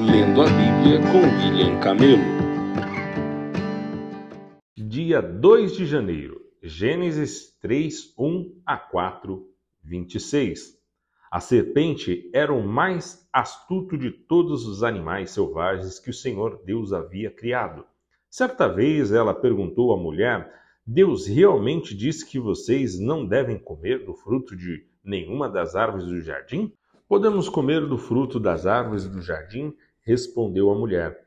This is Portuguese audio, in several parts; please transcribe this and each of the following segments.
Lendo a Bíblia com Willian Camelo. Dia 2 de janeiro, Gênesis 3, 1 a 4, 26. A serpente era o mais astuto de todos os animais selvagens que o Senhor Deus havia criado. Certa vez ela perguntou à mulher: Deus realmente disse que vocês não devem comer do fruto de nenhuma das árvores do jardim? Podemos comer do fruto das árvores do jardim? Respondeu a mulher.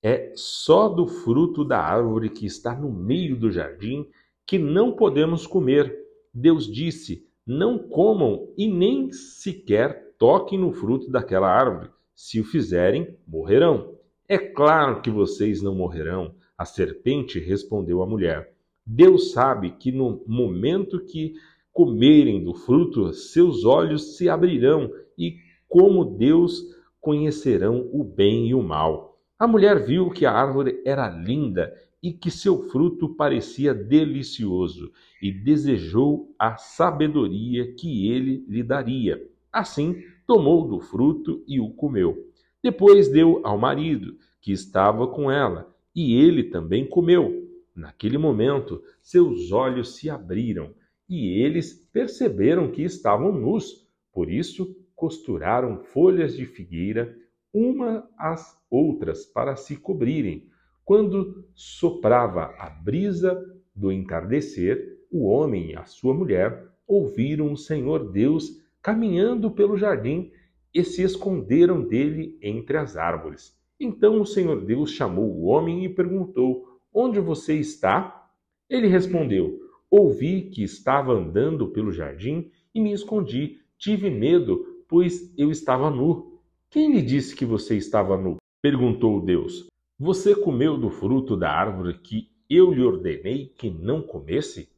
É só do fruto da árvore que está no meio do jardim que não podemos comer. Deus disse: não comam e nem sequer toquem no fruto daquela árvore. Se o fizerem, morrerão. É claro que vocês não morrerão. A serpente respondeu à mulher. Deus sabe que no momento que comerem do fruto, seus olhos se abrirão e, como Deus, conhecerão o bem e o mal. A mulher viu que a árvore era linda e que seu fruto parecia delicioso e desejou a sabedoria que ele lhe daria. Assim, tomou do fruto e o comeu. Depois deu ao marido, que estava com ela, e ele também comeu. Naquele momento, seus olhos se abriram e eles perceberam que estavam nus. Por isso, costuraram folhas de figueira uma às outras para se cobrirem. Quando soprava a brisa do entardecer, o homem e a sua mulher ouviram o Senhor Deus caminhando pelo jardim e se esconderam dele entre as árvores. Então o Senhor Deus chamou o homem e perguntou: onde você está? Ele respondeu: ouvi que estava andando pelo jardim e me escondi. Tive medo, pois eu estava nu. Quem lhe disse que você estava nu? Perguntou Deus. Você comeu do fruto da árvore que eu lhe ordenei que não comesse?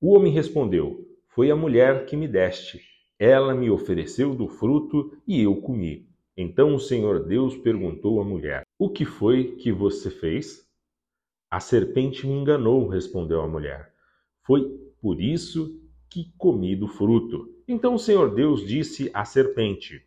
O homem respondeu: foi a mulher que me deste. Ela me ofereceu do fruto e eu comi. Então o Senhor Deus perguntou à mulher: o que foi que você fez? A serpente me enganou, respondeu a mulher. Foi por isso que comi do fruto. Então o Senhor Deus disse à serpente: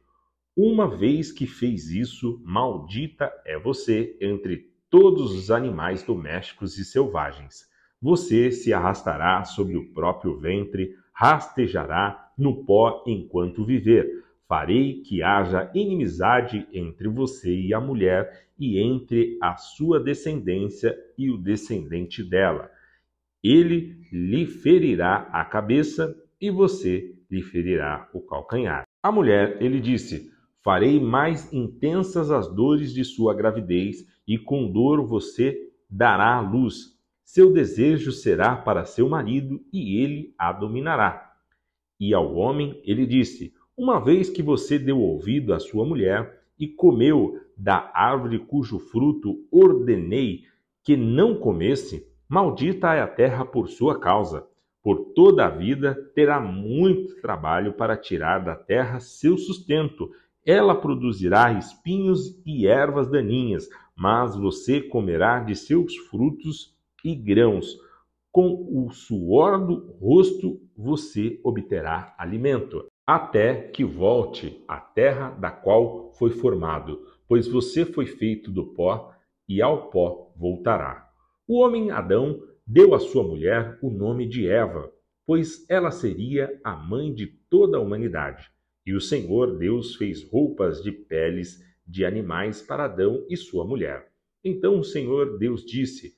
uma vez que fez isso, maldita é você entre todos os animais domésticos e selvagens. Você se arrastará sobre o próprio ventre, rastejará no pó enquanto viver. Farei que haja inimizade entre você e a mulher, e entre a sua descendência e o descendente dela. Ele lhe ferirá a cabeça e você lhe ferirá o calcanhar. A mulher, ele disse, farei mais intensas as dores de sua gravidez e com dor você dará à luz. Seu desejo será para seu marido e ele a dominará. E ao homem, ele disse, uma vez que você deu ouvido à sua mulher e comeu da árvore cujo fruto ordenei que não comesse, maldita é a terra por sua causa. Por toda a vida terá muito trabalho para tirar da terra seu sustento. Ela produzirá espinhos e ervas daninhas, mas você comerá de seus frutos e grãos. Com o suor do rosto você obterá alimento, até que volte à terra da qual foi formado, pois você foi feito do pó e ao pó voltará. O homem Adão deu à sua mulher o nome de Eva, pois ela seria a mãe de toda a humanidade. E o Senhor Deus fez roupas de peles de animais para Adão e sua mulher. Então o Senhor Deus disse: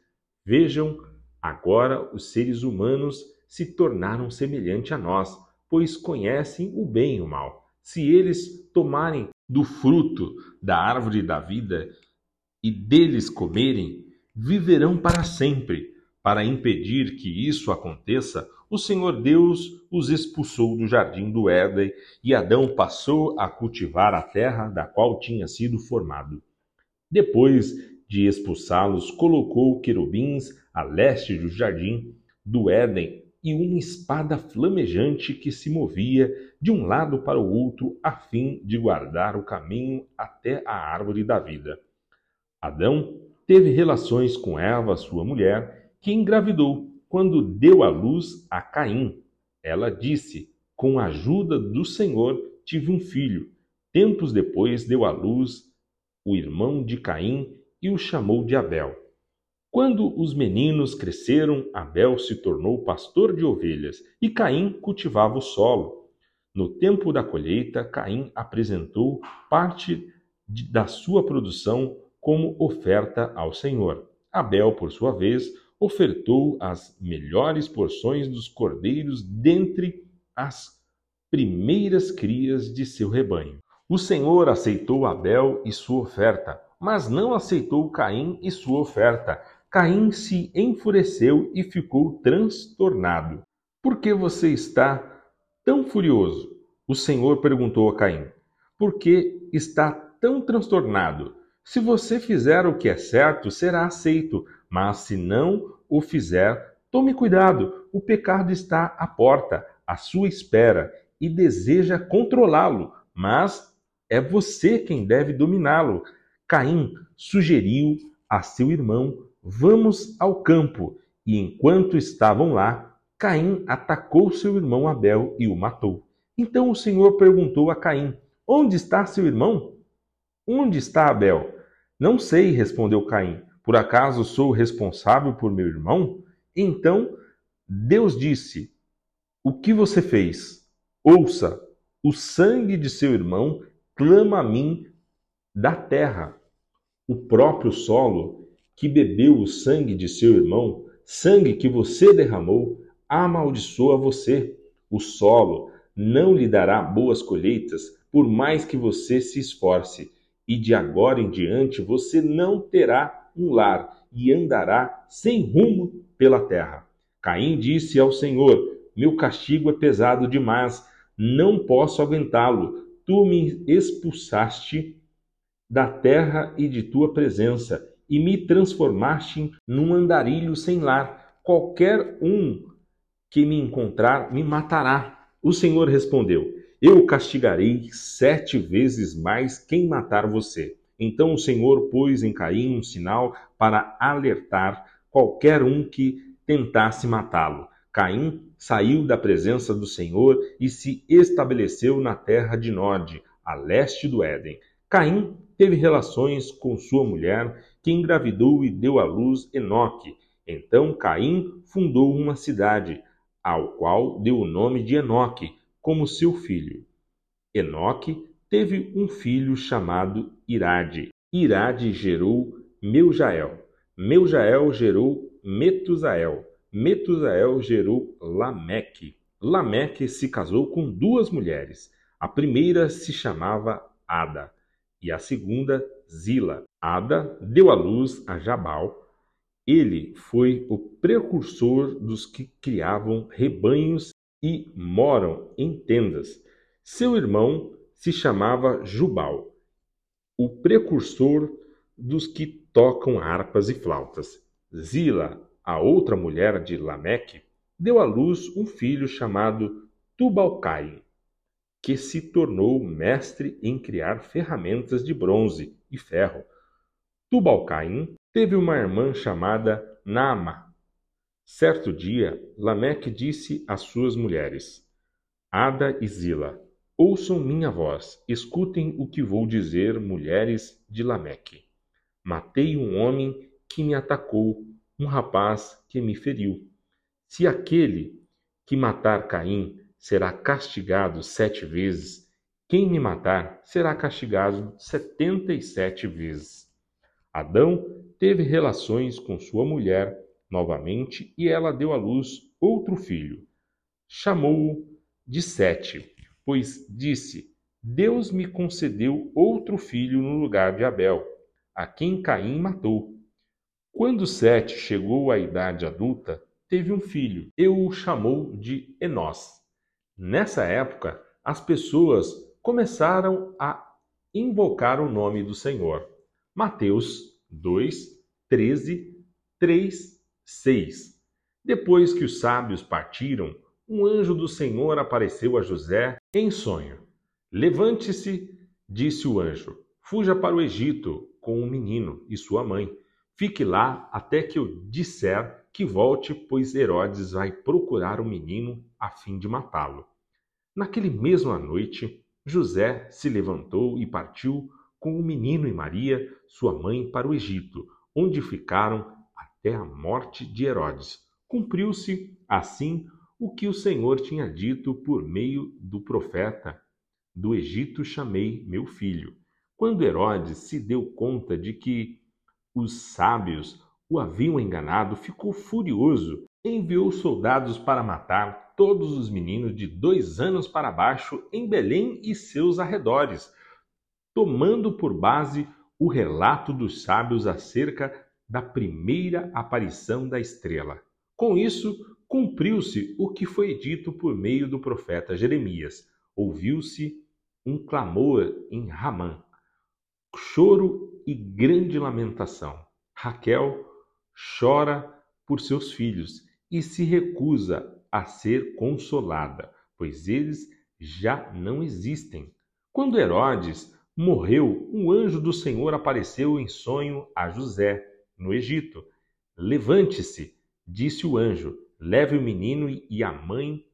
vejam, agora os seres humanos se tornaram semelhantes a nós, pois conhecem o bem e o mal. Se eles tomarem do fruto da árvore da vida e deles comerem, viverão para sempre. Para impedir que isso aconteça, o Senhor Deus os expulsou do jardim do Éden e Adão passou a cultivar a terra da qual tinha sido formado. Depois de expulsá-los, colocou querubins a leste do jardim do Éden e uma espada flamejante que se movia de um lado para o outro a fim de guardar o caminho até a árvore da vida. Adão teve relações com Eva, sua mulher, que engravidou quando deu à luz a Caim. Ela disse: com a ajuda do Senhor tive um filho. Tempos depois deu à luz o irmão de Caim, e o chamou de Abel. Quando os meninos cresceram, Abel se tornou pastor de ovelhas e Caim cultivava o solo. No tempo da colheita, Caim apresentou parte da sua produção como oferta ao Senhor. Abel, por sua vez, ofertou as melhores porções dos cordeiros dentre as primeiras crias de seu rebanho. O Senhor aceitou Abel e sua oferta, mas não aceitou Caim e sua oferta. Caim se enfureceu e ficou transtornado. Por que você está tão furioso? O Senhor perguntou a Caim. Por que está tão transtornado? Se você fizer o que é certo, será aceito, mas se não o fizer, tome cuidado. O pecado está à porta, à sua espera, e deseja controlá-lo, mas é você quem deve dominá-lo. Caim sugeriu a seu irmão, vamos ao campo. E enquanto estavam lá, Caim atacou seu irmão Abel e o matou. Então o Senhor perguntou a Caim, onde está seu irmão? Onde está Abel? Não sei, respondeu Caim. Por acaso sou responsável por meu irmão? Então Deus disse, o que você fez? Ouça, o sangue de seu irmão clama a mim da terra. O próprio solo que bebeu o sangue de seu irmão, sangue que você derramou, amaldiçoa você. O solo não lhe dará boas colheitas, por mais que você se esforce. E de agora em diante você não terá um lar e andará sem rumo pela terra. Caim disse ao Senhor, meu castigo é pesado demais, não posso aguentá-lo. Tu me expulsaste da terra e de tua presença, e me transformaste num andarilho sem lar. Qualquer um que me encontrar me matará. O Senhor respondeu, eu castigarei 7 vezes mais quem matar você. Então o Senhor pôs em Caim um sinal para alertar qualquer um que tentasse matá-lo. Caim saiu da presença do Senhor e se estabeleceu na terra de Nod, a leste do Éden. Caim teve relações com sua mulher, que engravidou e deu à luz Enoque. Então Caim fundou uma cidade, ao qual deu o nome de Enoque, como seu filho. Enoque teve um filho chamado Irade. Irade gerou Meujael. Meujael gerou Metusael. Metusael gerou Lameque. Lameque se casou com 2 mulheres. A primeira se chamava Ada e a segunda Zila. Ada deu à luz a Jabal. Ele foi o precursor dos que criavam rebanhos e moram em tendas. Seu irmão se chamava Jubal, o precursor dos que tocam harpas e flautas. Zila, a outra mulher de Lameque, deu à luz um filho chamado Tubalcaim, que se tornou mestre em criar ferramentas de bronze e ferro. Tubalcaim teve uma irmã chamada Naamá. Certo dia, Lameque disse às suas mulheres, Ada e Zila, ouçam minha voz, escutem o que vou dizer, mulheres de Lameque. Matei um homem que me atacou, um rapaz que me feriu. Se aquele que matar Caim será castigado 7 vezes, quem me matar será castigado 77 vezes. Adão teve relações com sua mulher novamente e ela deu à luz outro filho. Chamou-o de Sete, pois disse, Deus me concedeu outro filho no lugar de Abel, a quem Caim matou. Quando Sete chegou à idade adulta, teve um filho e o chamou de Enós. Nessa época, as pessoas começaram a invocar o nome do Senhor. Mateus 2, 13, 3, 6. Depois que os sábios partiram, um anjo do Senhor apareceu a José em sonho. Levante-se, disse o anjo, fuja para o Egito com o menino e sua mãe. Fique lá até que eu disser que volte, pois Herodes vai procurar o menino a fim de matá-lo. Naquele mesmo à noite, José se levantou e partiu com o menino e Maria, sua mãe, para o Egito, onde ficaram até a morte de Herodes. Cumpriu-se, assim, o que o Senhor tinha dito por meio do profeta: do Egito chamei meu filho. Quando Herodes se deu conta de que os sábios o haviam enganado, ficou furioso. Enviou soldados para matar todos os meninos de 2 anos para baixo em Belém e seus arredores, tomando por base o relato dos sábios acerca da primeira aparição da estrela. Com isso, cumpriu-se o que foi dito por meio do profeta Jeremias. Ouviu-se um clamor em Ramã, choro e grande lamentação. Raquel chora por seus filhos e se recusa a ser consolada, pois eles já não existem. Quando Herodes morreu, um anjo do Senhor apareceu em sonho a José, no Egito. Levante-se, disse o anjo, leve o menino e a mãe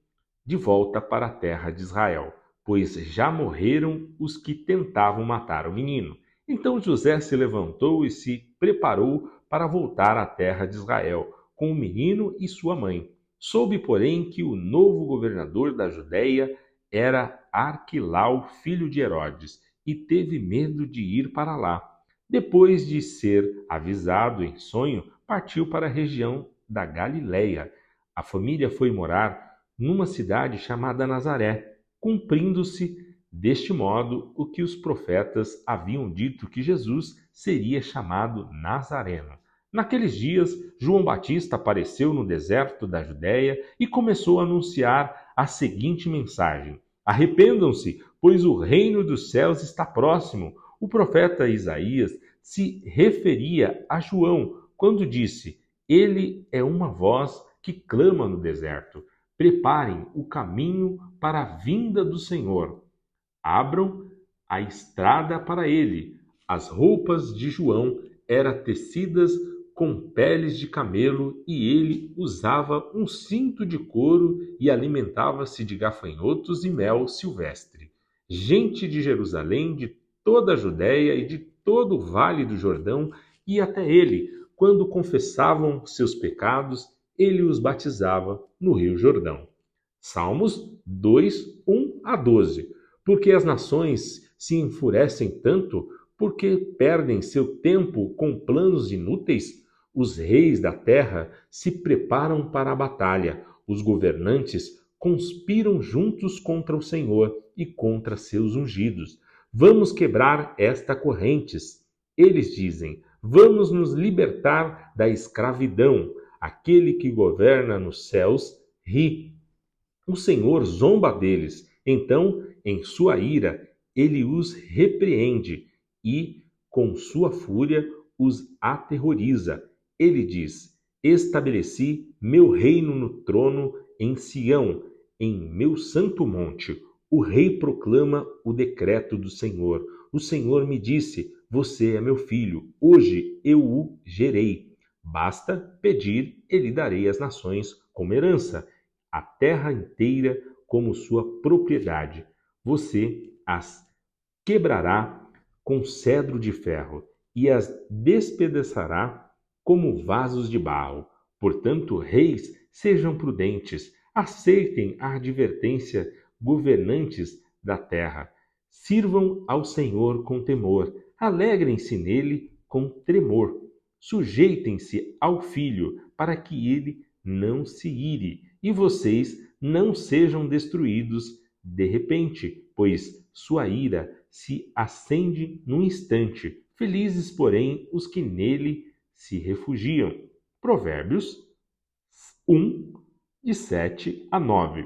de volta para a terra de Israel, pois já morreram os que tentavam matar o menino. Então José se levantou e se preparou para voltar à terra de Israel, com o menino e sua mãe. Soube, porém, que o novo governador da Judéia era Arquilau, filho de Herodes, e teve medo de ir para lá. Depois de ser avisado em sonho, partiu para a região da Galileia. A família foi morar numa cidade chamada Nazaré, cumprindo-se deste modo o que os profetas haviam dito, que Jesus seria chamado Nazareno. Naqueles dias, João Batista apareceu no deserto da Judéia e começou a anunciar a seguinte mensagem: arrependam-se, pois o reino dos céus está próximo. O profeta Isaías se referia a João quando disse: ele é uma voz que clama no deserto, preparem o caminho para a vinda do Senhor, abram a estrada para ele. As roupas de João eram tecidas com peles de camelo e ele usava um cinto de couro e alimentava-se de gafanhotos e mel silvestre. Gente de Jerusalém, de toda a Judéia e de todo o vale do Jordão ia até ele. Quando confessavam seus pecados, ele os batizava no Rio Jordão. Salmos 2, 1 a 12. Porque as nações se enfurecem tanto, porque perdem seu tempo com planos inúteis? Os reis da terra se preparam para a batalha, os governantes conspiram juntos contra o Senhor e contra seus ungidos. Vamos quebrar esta correntes. Eles dizem, vamos nos libertar da escravidão. Aquele que governa nos céus ri. O Senhor zomba deles. Então, em sua ira, ele os repreende e, com sua fúria, os aterroriza. Ele diz, estabeleci meu reino no trono em Sião, em meu santo monte. O rei proclama o decreto do Senhor. O Senhor me disse, você é meu filho, hoje eu o gerei. Basta pedir e lhe darei as nações como herança, a terra inteira como sua propriedade. Você as quebrará com cedro de ferro e as despedaçará como vasos de barro. Portanto, reis, sejam prudentes, aceitem a advertência, governantes da terra. Sirvam ao Senhor com temor, alegrem-se nele com tremor. Sujeitem-se ao Filho, para que ele não se ire, e vocês não sejam destruídos de repente, pois sua ira se acende num instante. Felizes, porém, os que nele se refugiam. Provérbios 1, de 7 a 9.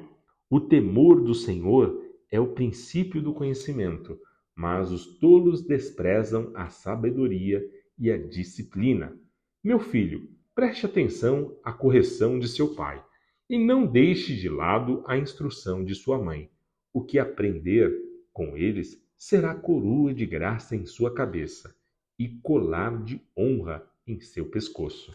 O temor do Senhor é o princípio do conhecimento, mas os tolos desprezam a sabedoria e a disciplina. Meu filho, preste atenção à correção de seu pai, e não deixe de lado a instrução de sua mãe. O que aprender com eles será coroa de graça em sua cabeça e colar de honra em seu pescoço.